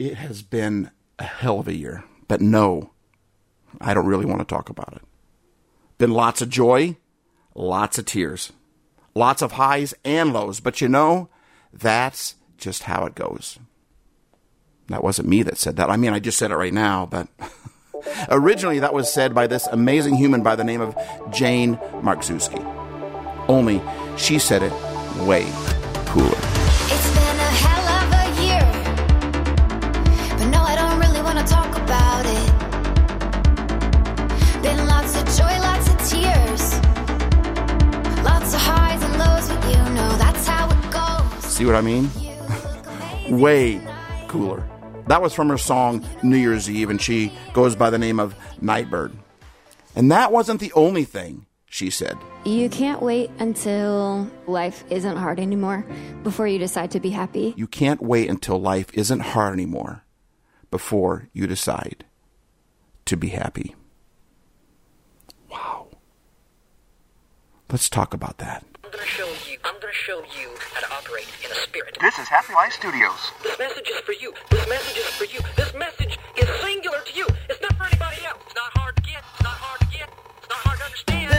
It has been a hell of a year, but no, I don't really want to talk about it. Been lots of joy, lots of tears, lots of highs and lows, but you know, that's just how it goes. That wasn't me that said that. I mean, I just said it right now, but originally that was said by this amazing human by the name of Jane Marczewski. Only she said it way cooler. It's been a hell of a year, but no, I don't really want to talk about it. Been lots of joy, lots of tears, lots of highs and lows, but you know that's how it goes. See what I mean? Way cooler. That was from her song New Year's Eve, and she goes by the name of Nightbirde. And that wasn't the only thing she said. You can't wait until life isn't hard anymore before you decide to be happy. You can't wait until life isn't hard anymore before you decide to be happy. Wow. Let's talk about that. I'm going to show you how to operate in a spirit. This is Happy Life Studios. This message is for you. This message is for you. This message is singular to you. It's not for anybody else. It's not hard to get. It's not hard to get. It's not hard to understand.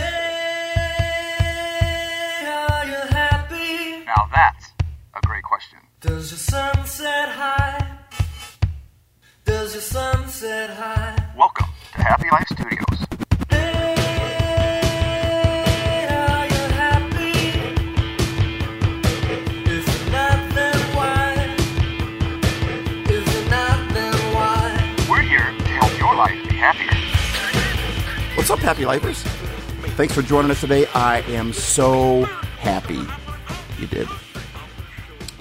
Hey, are you happy? Now that's a great question. Does your sun set high? Does your sun set high? Welcome to Happy Life Studios. What's up, Happy Lifers? Thanks for joining us today. I am so happy you did.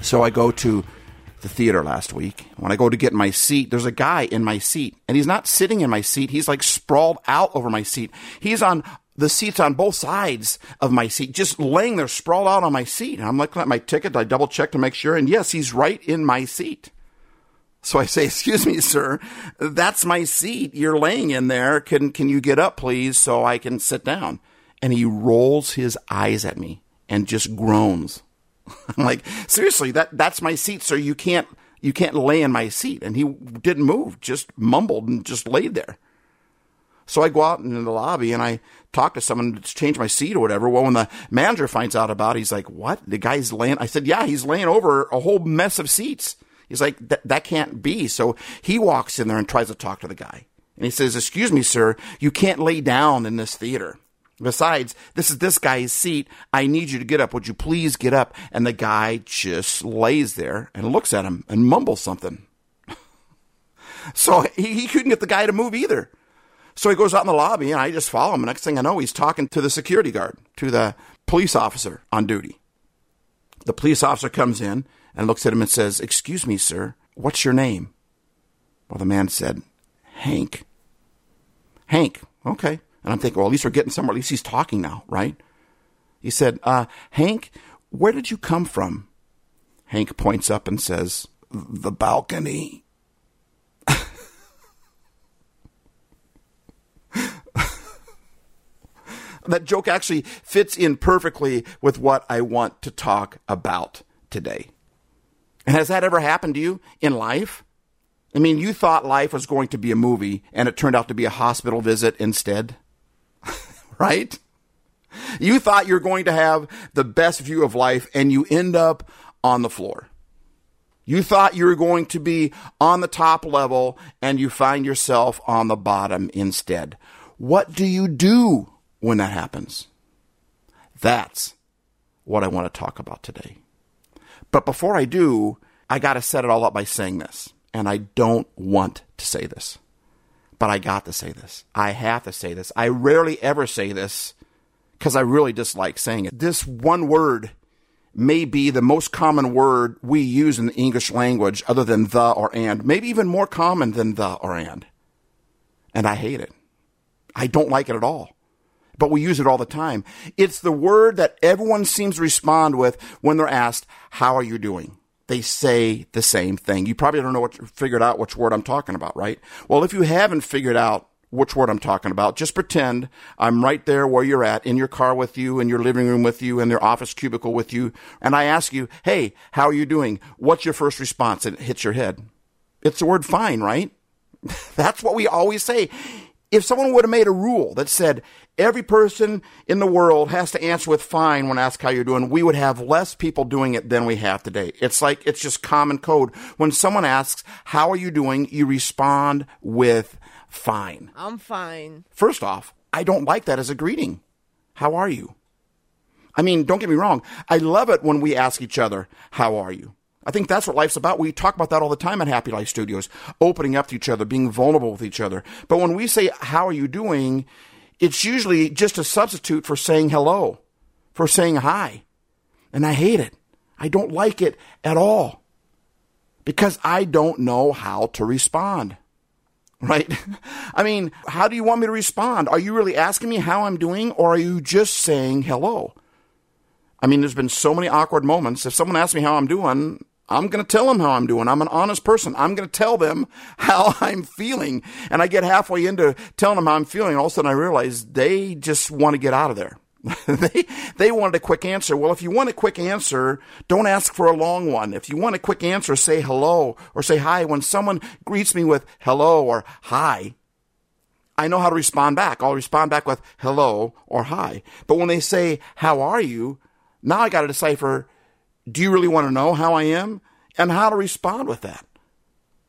So I go to the theater last week. When I go to get in my seat, there's a guy in my seat, and he's not sitting in my seat. He's like sprawled out over my seat. He's on the seats on both sides of my seat, just laying there sprawled out on my seat. And I'm looking at my ticket. I double check to make sure. And yes, he's right in my seat. So I say, excuse me, sir, that's my seat. You're laying in there. Can you get up, please, so I can sit down? And he rolls his eyes at me and just groans. I'm like, seriously, that's my seat, sir. You can't lay in my seat. And he didn't move, just mumbled and just laid there. So I go out into the lobby and I talk to someone to change my seat or whatever. Well, when the manager finds out about it, he's like, what? The guy's laying? I said, yeah, he's laying over a whole mess of seats. He's like, that can't be. So he walks in there and tries to talk to the guy. And he says, excuse me, sir, you can't lay down in this theater. Besides, this is this guy's seat. I need you to get up. Would you please get up? And the guy just lays there and looks at him and mumbles something. So he couldn't get the guy to move either. So he goes out in the lobby and I just follow him. Next thing I know, he's talking to the security guard, to the police officer on duty. The police officer comes in and looks at him and says, excuse me, sir, what's your name? Well, the man said, Hank. Hank, okay. And I'm thinking, well, at least we're getting somewhere. At least he's talking now, right? He said, Hank, where did you come from? Hank points up and says, the balcony. That joke actually fits in perfectly with what I want to talk about today. And has that ever happened to you in life? I mean, you thought life was going to be a movie and it turned out to be a hospital visit instead, right? You thought you're going to have the best view of life and you end up on the floor. You thought you were going to be on the top level and you find yourself on the bottom instead. What do you do when that happens? That's what I want to talk about today. But before I do, I got to set it all up by saying this. And I don't want to say this. But I got to say this. I have to say this. I rarely ever say this because I really dislike saying it. This one word may be the most common word we use in the English language other than the or and. Maybe even more common than the or and. And I hate it. I don't like it at all. But we use it all the time. It's the word that everyone seems to respond with when they're asked, how are you doing? They say the same thing. You probably don't know figured out which word I'm talking about, right? Well, if you haven't figured out which word I'm talking about, just pretend I'm right there where you're at, in your car with you, in your living room with you, in your office cubicle with you. And I ask you, hey, how are you doing? What's your first response? And it hits your head. It's the word fine, right? That's what we always say. If someone would have made a rule that said every person in the world has to answer with fine when asked how you're doing, we would have less people doing it than we have today. It's like, it's just common code. When someone asks, how are you doing? You respond with fine. I'm fine. First off, I don't like that as a greeting. How are you? I mean, don't get me wrong. I love it when we ask each other, how are you? I think that's what life's about. We talk about that all the time at Happy Life Studios, opening up to each other, being vulnerable with each other. But when we say, how are you doing, it's usually just a substitute for saying hello, for saying hi. And I hate it. I don't like it at all because I don't know how to respond, right? I mean, how do you want me to respond? Are you really asking me how I'm doing, or are you just saying hello? I mean, there's been so many awkward moments. If someone asks me how I'm doing, I'm going to tell them how I'm doing. I'm an honest person. I'm going to tell them how I'm feeling. And I get halfway into telling them how I'm feeling. All of a sudden, I realize they just want to get out of there. They wanted a quick answer. Well, if you want a quick answer, don't ask for a long one. If you want a quick answer, say hello or say hi. When someone greets me with hello or hi, I know how to respond back. I'll respond back with hello or hi. But when they say, how are you? Now I got to decipher, do you really want to know how I am and how to respond with that?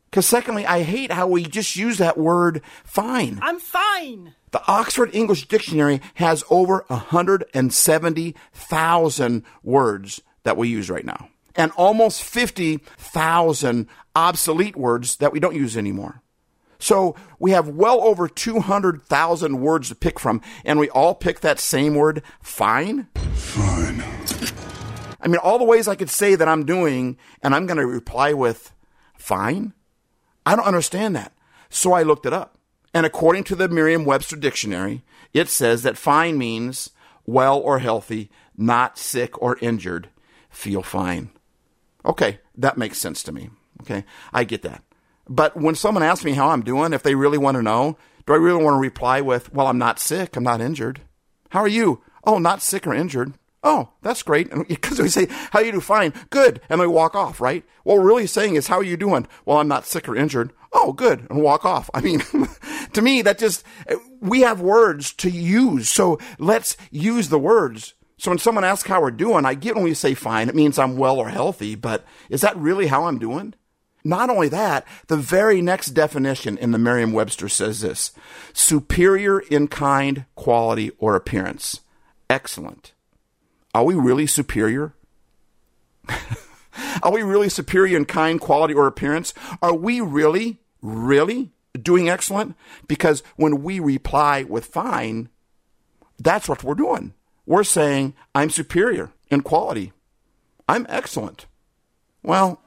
Because secondly, I hate how we just use that word fine. I'm fine. The Oxford English Dictionary has over 170,000 words that we use right now and almost 50,000 obsolete words that we don't use anymore. So we have well over 200,000 words to pick from, and we all pick that same word, fine. Fine. I mean, all the ways I could say that I'm doing, and I'm going to reply with fine? I don't understand that. So I looked it up. And according to the Merriam-Webster Dictionary, it says that fine means well or healthy, not sick or injured. Feel fine. Okay, that makes sense to me. Okay, I get that. But when someone asks me how I'm doing, if they really want to know, do I really want to reply with, well, I'm not sick. I'm not injured. How are you? Oh, not sick or injured. Oh, that's great. Because we say, how you do? Fine. Good. And they walk off, right? What we're really saying is, how are you doing? Well, I'm not sick or injured. Oh, good. And walk off. I mean, to me, that just, we have words to use. So let's use the words. So when someone asks how we're doing, I get when we say fine, it means I'm well or healthy, but is that really how I'm doing? Not only that, the very next definition in the Merriam-Webster says this: superior in kind, quality, or appearance. Excellent. Are we really superior? Are we really superior in kind, quality, or appearance? Are we really doing excellent? Because when we reply with fine, that's what we're doing. We're saying, I'm superior in quality. I'm excellent. Well,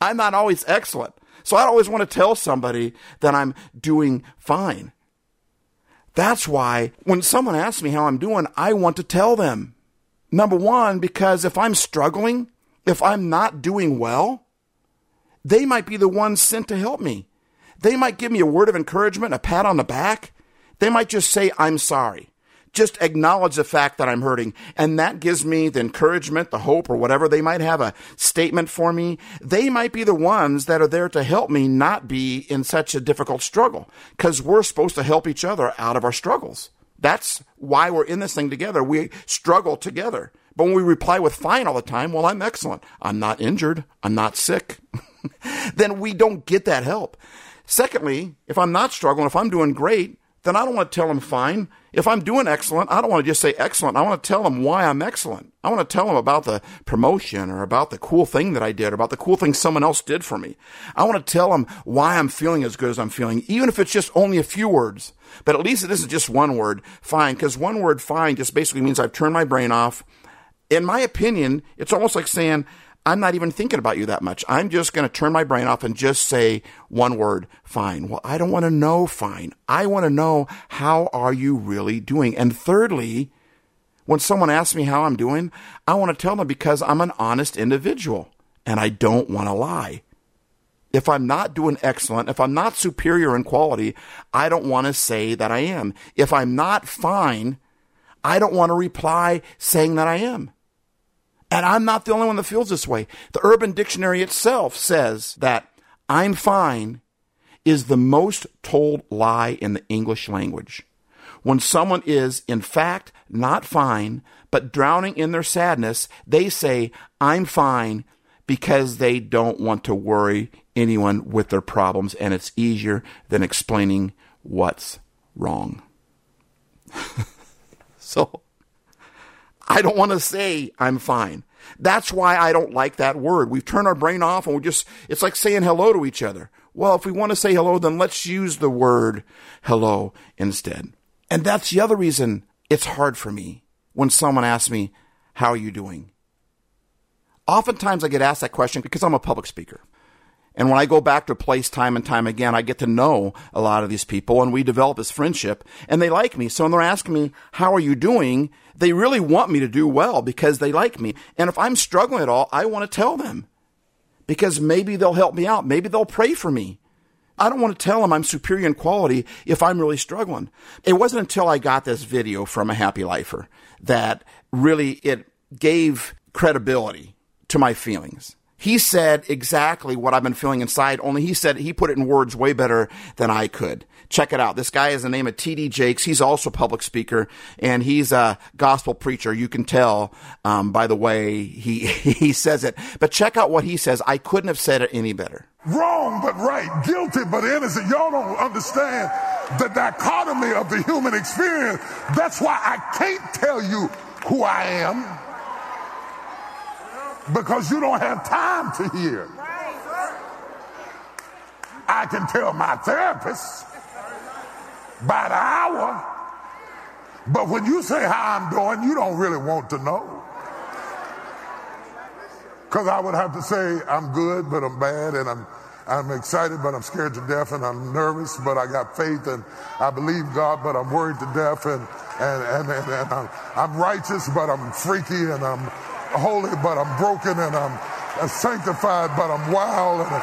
I'm not always excellent. So I always want to tell somebody that I'm doing fine. That's why when someone asks me how I'm doing, I want to tell them. Number one, because if I'm struggling, if I'm not doing well, they might be the ones sent to help me. They might give me a word of encouragement, a pat on the back. They might just say, I'm sorry. Just acknowledge the fact that I'm hurting. And that gives me the encouragement, the hope, or whatever. They might have a statement for me. They might be the ones that are there to help me not be in such a difficult struggle, because we're supposed to help each other out of our struggles. That's why we're in this thing together. We struggle together. But when we reply with fine all the time, well, I'm excellent. I'm not injured. I'm not sick. Then we don't get that help. Secondly, if I'm not struggling, if I'm doing great, then I don't want to tell them fine. If I'm doing excellent, I don't want to just say excellent. I want to tell them why I'm excellent. I want to tell them about the promotion or about the cool thing that I did, or about the cool thing someone else did for me. I want to tell them why I'm feeling as good as I'm feeling, even if it's just only a few words. But at least it isn't just one word, fine, because one word fine just basically means I've turned my brain off. In my opinion, it's almost like saying, I'm not even thinking about you that much. I'm just going to turn my brain off and just say one word, fine. Well, I don't want to know fine. I want to know, how are you really doing? And thirdly, when someone asks me how I'm doing, I want to tell them, because I'm an honest individual and I don't want to lie. If I'm not doing excellent, if I'm not superior in quality, I don't want to say that I am. If I'm not fine, I don't want to reply saying that I am. And I'm not the only one that feels this way. The Urban Dictionary itself says that I'm fine is the most told lie in the English language. When someone is, in fact, not fine, but drowning in their sadness, they say, I'm fine, because they don't want to worry anyone with their problems, and it's easier than explaining what's wrong. So, I don't want to say I'm fine. That's why I don't like that word. We've turned our brain off, and we just, it's like saying hello to each other. Well, if we want to say hello, then let's use the word hello instead. And that's the other reason it's hard for me when someone asks me, how are you doing? Oftentimes I get asked that question because I'm a public speaker. And when I go back to a place time and time again, I get to know a lot of these people and we develop this friendship and they like me. So when they're asking me, how are you doing? They really want me to do well because they like me. And if I'm struggling at all, I want to tell them. Because maybe they'll help me out. Maybe they'll pray for me. I don't want to tell them I'm superior in quality if I'm really struggling. It wasn't until I got this video from a Happy Lifer that really it gave credibility to my feelings. He said exactly what I've been feeling inside, only he said he put it in words way better than I could. Check it out. This guy is the name of T.D. Jakes. He's also a public speaker, and he's a gospel preacher. You can tell by the way he says it. But check out what he says. I couldn't have said it any better. Wrong but right, guilty but innocent. Y'all don't understand the dichotomy of the human experience. That's why I can't tell you who I am. Because you don't have time to hear. I can tell my therapist by the hour. But when you say how I'm doing, you don't really want to know. Because I would have to say I'm good, but I'm bad, and I'm excited, but I'm scared to death, and I'm nervous, but I got faith, and I believe God, but I'm worried to death, and I'm righteous, but I'm freaky, and I'm holy, but I'm broken, and I'm sanctified, but I'm wild. And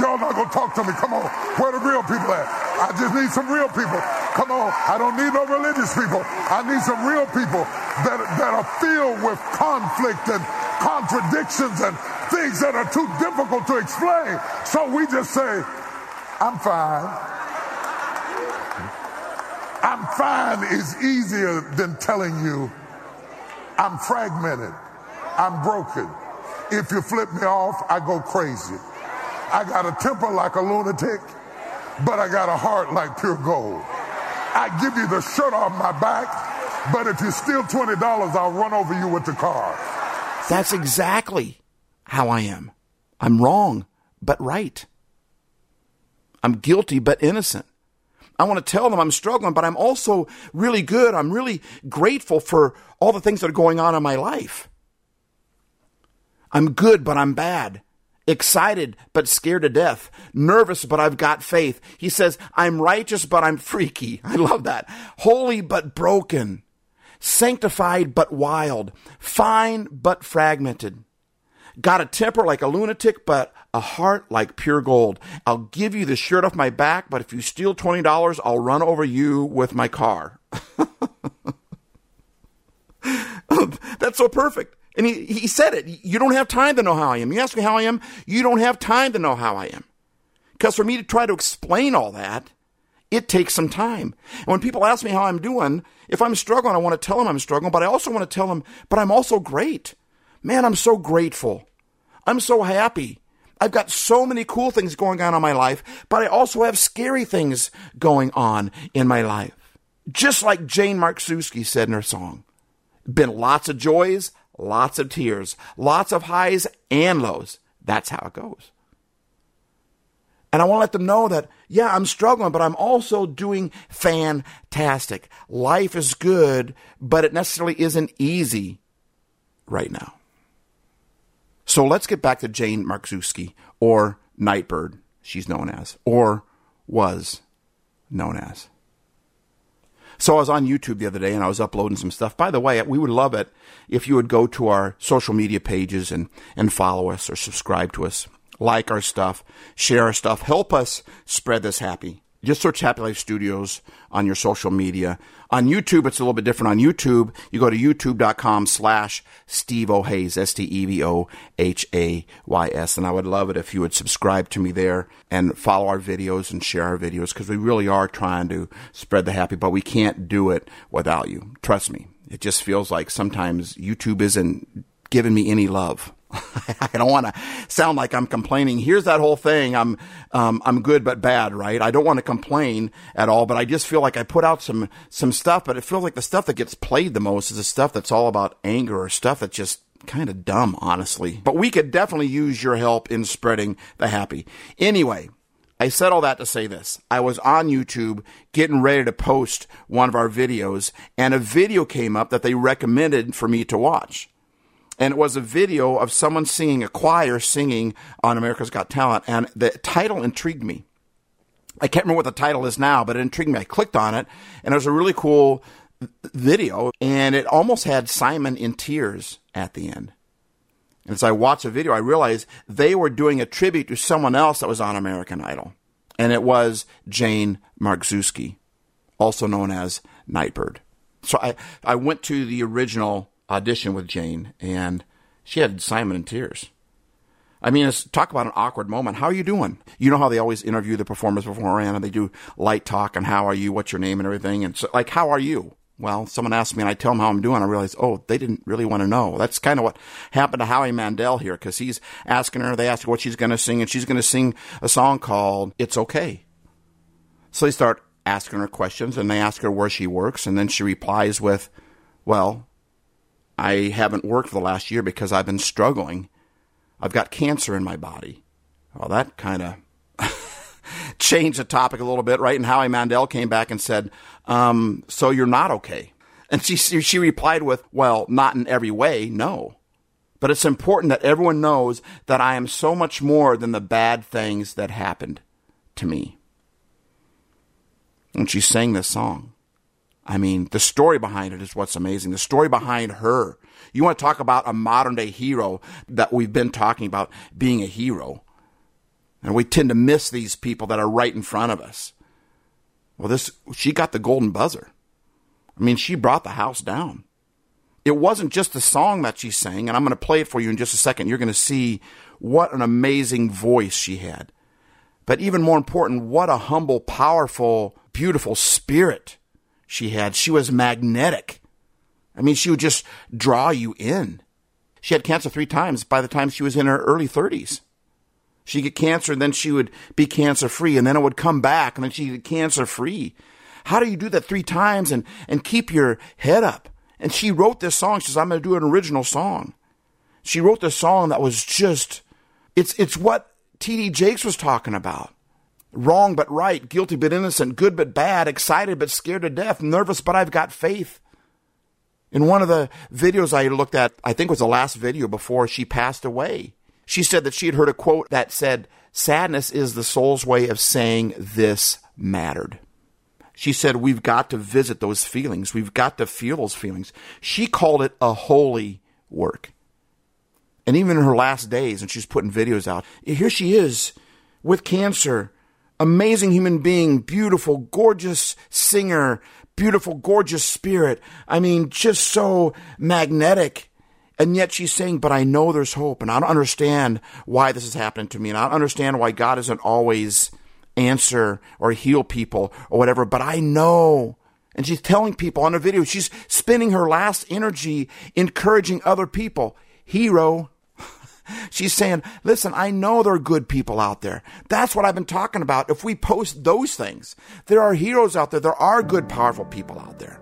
y'all not gonna talk to me. Come on, where the real people at? I just need some real people. Come on, I don't need no religious people. I need some real people that are filled with conflict and contradictions and things that are too difficult to explain. So we just say, I'm fine. I'm fine is easier than telling you I'm fragmented. I'm broken. If you flip me off, I go crazy. I got a temper like a lunatic, but I got a heart like pure gold. I give you the shirt off my back, but if you steal $20, I'll run over you with the car. That's exactly how I am. I'm wrong, but right. I'm guilty, but innocent. I want to tell them I'm struggling, but I'm also really good. I'm really grateful for all the things that are going on in my life. I'm good, but I'm bad. Excited, but scared to death. Nervous, but I've got faith. He says, I'm righteous, but I'm freaky. I love that. Holy, but broken. Sanctified, but wild. Fine, but fragmented. Got a temper like a lunatic, but a heart like pure gold. I'll give you the shirt off my back, but if you steal $20, I'll run over you with my car. That's so perfect. And he said it. You don't have time to know how I am. You ask me how I am, you don't have time to know how I am. Because for me to try to explain all that, it takes some time. And when people ask me how I'm doing, if I'm struggling, I want to tell them I'm struggling, but I also want to tell them, but I'm also great. Man, I'm so grateful. I'm so happy. I've got so many cool things going on in my life, but I also have scary things going on in my life. Just like Jane Marczewski said in her song, been lots of joys, lots of tears, lots of highs and lows. That's how it goes. And I want to let them know that, yeah, I'm struggling, but I'm also doing fantastic. Life is good, but it necessarily isn't easy right now. So let's get back to Jane Marczewski, or Nightbirde, she's known as, or was known as. So I was on YouTube the other day and I was uploading some stuff. By the way, we would love it if you would go to our social media pages and follow us or subscribe to us, like our stuff, share our stuff, help us spread this happy Just search Happy Life Studios on your social media. On YouTube, it's a little bit different. On YouTube, you go to youtube.com/StevoHays, StevoHays. And I would love it if you would subscribe to me there and follow our videos and share our videos, because we really are trying to spread the happy, but we can't do it without you. Trust me. It just feels like sometimes YouTube isn't giving me any love. I don't want to sound like I'm complaining. Here's that whole thing. I'm good, but bad, right? I don't want to complain at all, but I just feel like I put out some stuff, but it feels like the stuff that gets played the most is the stuff that's all about anger or stuff that's just kind of dumb, honestly. But we could definitely use your help in spreading the happy. Anyway, I said all that to say this. I was on YouTube getting ready to post one of our videos, and a video came up that they recommended for me to watch. And it was a video of someone singing, a choir singing on America's Got Talent. And the title intrigued me. I can't remember what the title is now, but it intrigued me. I clicked on it, and it was a really cool video. And it almost had Simon in tears at the end. And as I watched the video, I realized they were doing a tribute to someone else that was on American Idol. And it was Jane Marczewski, also known as Nightbirde. So I went to the original audition with Jane, and she had Simon in tears. I mean, it's, talk about an awkward moment. How are you doing? You know how they always interview the performers beforehand, and they do light talk and how are you, what's your name and everything. And so, like, how are you? Well, someone asked me and I tell them how I'm doing. I realize, oh, they didn't really want to know. That's kind of what happened to Howie Mandel here, because he's asking her, they ask her what she's going to sing, and she's going to sing a song called It's Okay. So they start asking her questions, and they ask her where she works, and then she replies with, well, I haven't worked for the last year because I've been struggling. I've got cancer in my body. Well, that kind of changed the topic a little bit, right? And Howie Mandel came back and said, so you're not okay. And she replied with, well, not in every way, no. But it's important that everyone knows that I am so much more than the bad things that happened to me. And she sang this song. I mean, the story behind it is what's amazing. The story behind her. You want to talk about a modern-day hero that we've been talking about being a hero. And we tend to miss these people that are right in front of us. Well, she got the golden buzzer. I mean, she brought the house down. It wasn't just the song that she sang, and I'm going to play it for you in just a second. You're going to see what an amazing voice she had. But even more important, what a humble, powerful, beautiful spirit she had. She was magnetic. I mean, she would just draw you in. She had cancer 3 times by the time she was in her early 30s. She'd get cancer, and then she would be cancer-free, and then it would come back, and then she'd get cancer-free. How do you do that 3 times and keep your head up? And she wrote this song. She says, I'm going to do an original song. She wrote this song that was just, it's what T.D. Jakes was talking about. Wrong but right, guilty but innocent, good but bad, excited but scared to death, nervous but I've got faith. In one of the videos I looked at, I think it was the last video before she passed away, she said that she had heard a quote that said, sadness is the soul's way of saying this mattered. She said, we've got to visit those feelings. We've got to feel those feelings. She called it a holy work. And even in her last days, and she's putting videos out, here she is with cancer. Amazing human being, beautiful, gorgeous singer, beautiful, gorgeous spirit. I mean, just so magnetic. And yet she's saying, but I know there's hope, and I don't understand why this is happening to me, and I don't understand why God doesn't always answer or heal people or whatever, but I know. And she's telling people on her video, she's spending her last energy encouraging other people. Hero. She's saying, listen, I know there are good people out there. That's what I've been talking about. If we post those things, there are heroes out there. There are good, powerful people out there.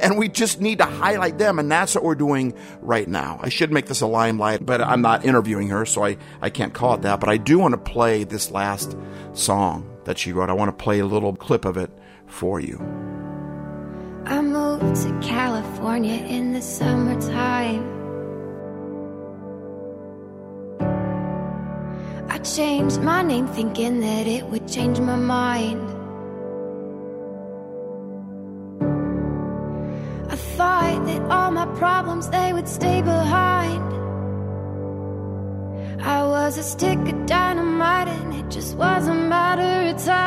And we just need to highlight them. And that's what we're doing right now. I should make this a limelight, but I'm not interviewing her, so I can't call it that. But I do want to play this last song that she wrote. I want to play a little clip of it for you. I moved to California in the summertime. I changed my name thinking that it would change my mind. I thought that all my problems, they would stay behind. I was a stick of dynamite and it just was a matter of time.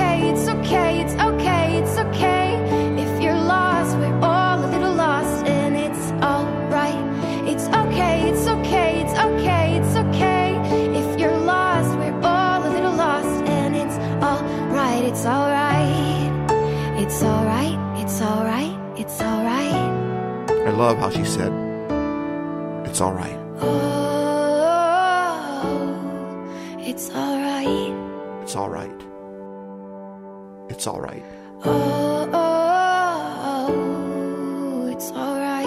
okay, it's okay, it's okay, it's okay. If you're lost, we're all a little lost, and it's all right. It's okay, it's okay, it's okay, it's okay. If you're lost, we're all a little lost, and it's all right. It's all right. It's all right. It's all right. It's all right. I love how she said, it's all right. Oh, it's all right. It's all right. It's all right. Oh, oh, oh, it's all right.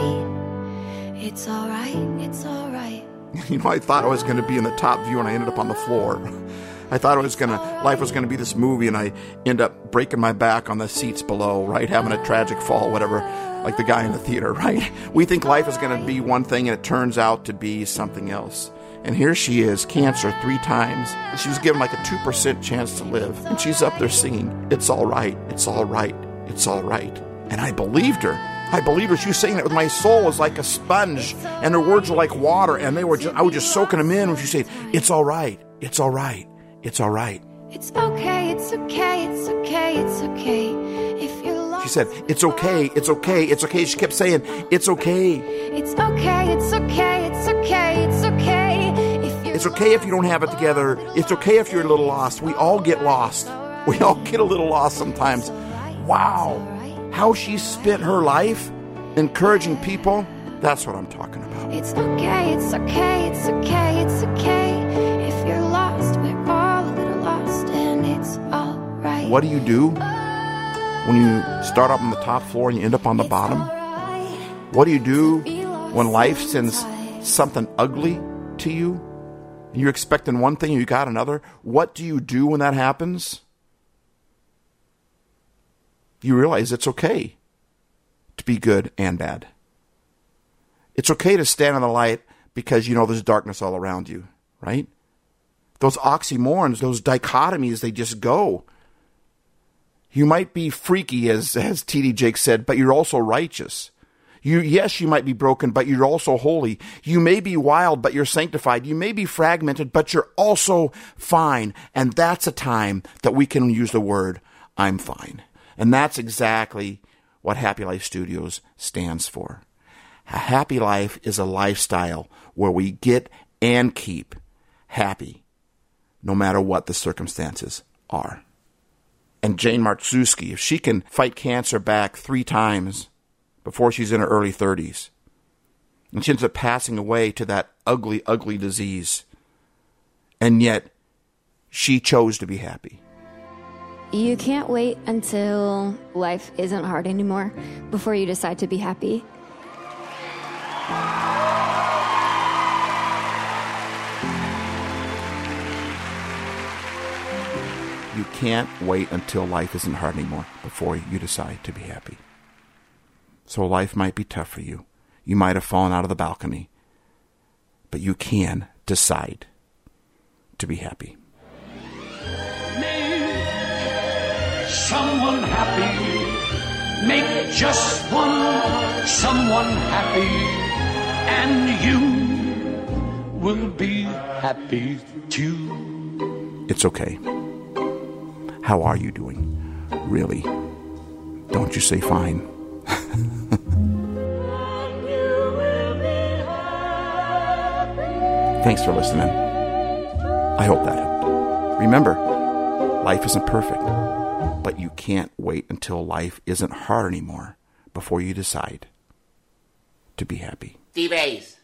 It's all right. It's all right. You know, I thought I was going to be in the top view, and I ended up on the floor. I thought it was going to, life was going to be this movie, and I end up breaking my back on the seats below, right? Having a tragic fall, whatever, like the guy in the theater, right? We think life is going to be one thing, and it turns out to be something else. And here she is, cancer 3 times. She was given like a 2% chance to live. And she's up there singing, it's all right, it's all right, it's all right. And I believed her. I believed her. She was saying that with my soul was like a sponge. And her words were like water. And they were just, I was just soaking them in when she said, it's all right, it's all right, it's all right. It's okay, it's okay, it's okay, it's okay. If you're lost, she said, it's okay, it's okay, it's okay. She kept saying, it's okay. It's okay, it's okay, it's okay, it's okay. It's okay if you don't have it together. It's okay if you're a little lost. We all get lost. We all get a little lost sometimes. Wow. How she spent her life encouraging people. That's what I'm talking about. It's okay, it's okay, it's okay, it's okay. If you're lost, we're all a little lost, and it's all right. What do? When you start up on the top floor and you end up on the bottom? What do you do when life sends something ugly to you? You're expecting one thing, you got another. What do you do when that happens? You realize it's okay to be good and bad. It's okay to stand in the light because you know there's darkness all around you, right? Those oxymorons, those dichotomies, they just go. You might be freaky, as T.D. Jakes said, but you're also righteous. Yes, you might be broken, but you're also holy. You may be wild, but you're sanctified. You may be fragmented, but you're also fine. And that's a time that we can use the word, I'm fine. And that's exactly what Happy Life Studios stands for. A happy life is a lifestyle where we get and keep happy, no matter what the circumstances are. And Jane Marczewski, if she can fight cancer back 3 times, before she's in her early 30s. And she ends up passing away to that ugly, ugly disease. And yet, she chose to be happy. You can't wait until life isn't hard anymore before you decide to be happy. You can't wait until life isn't hard anymore before you decide to be happy. So life might be tough for you. You might have fallen out of the balcony. But you can decide to be happy. Make someone happy. Make just one someone happy. And you will be happy too. It's okay. How are you doing? Really? Don't you say fine? Thanks for listening. I hope that helped. Remember, life isn't perfect, but you can't wait until life isn't hard anymore before you decide to be happy. StevoHays.